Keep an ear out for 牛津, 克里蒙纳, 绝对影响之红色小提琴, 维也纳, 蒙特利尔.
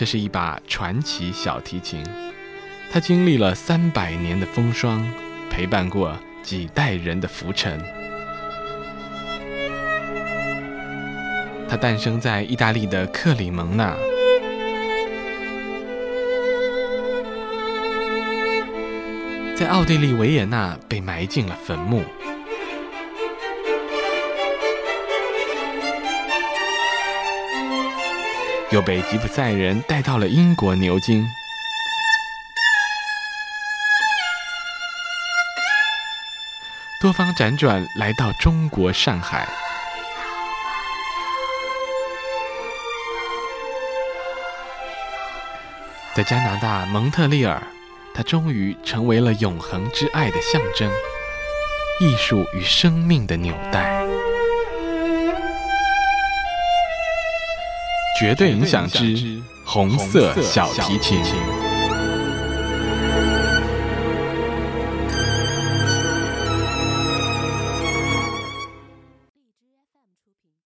这是一把传奇小提琴，它经历了300年的风霜，陪伴过几代人的浮沉。它诞生在意大利的克里蒙纳，在奥地利维也纳被埋进了坟墓。又被吉普赛人带到了英国牛津，多方辗转来到中国上海。在加拿大蒙特利尔，它终于成为了永恒之爱的象征，艺术与生命的纽带。绝对影响之红色小提琴。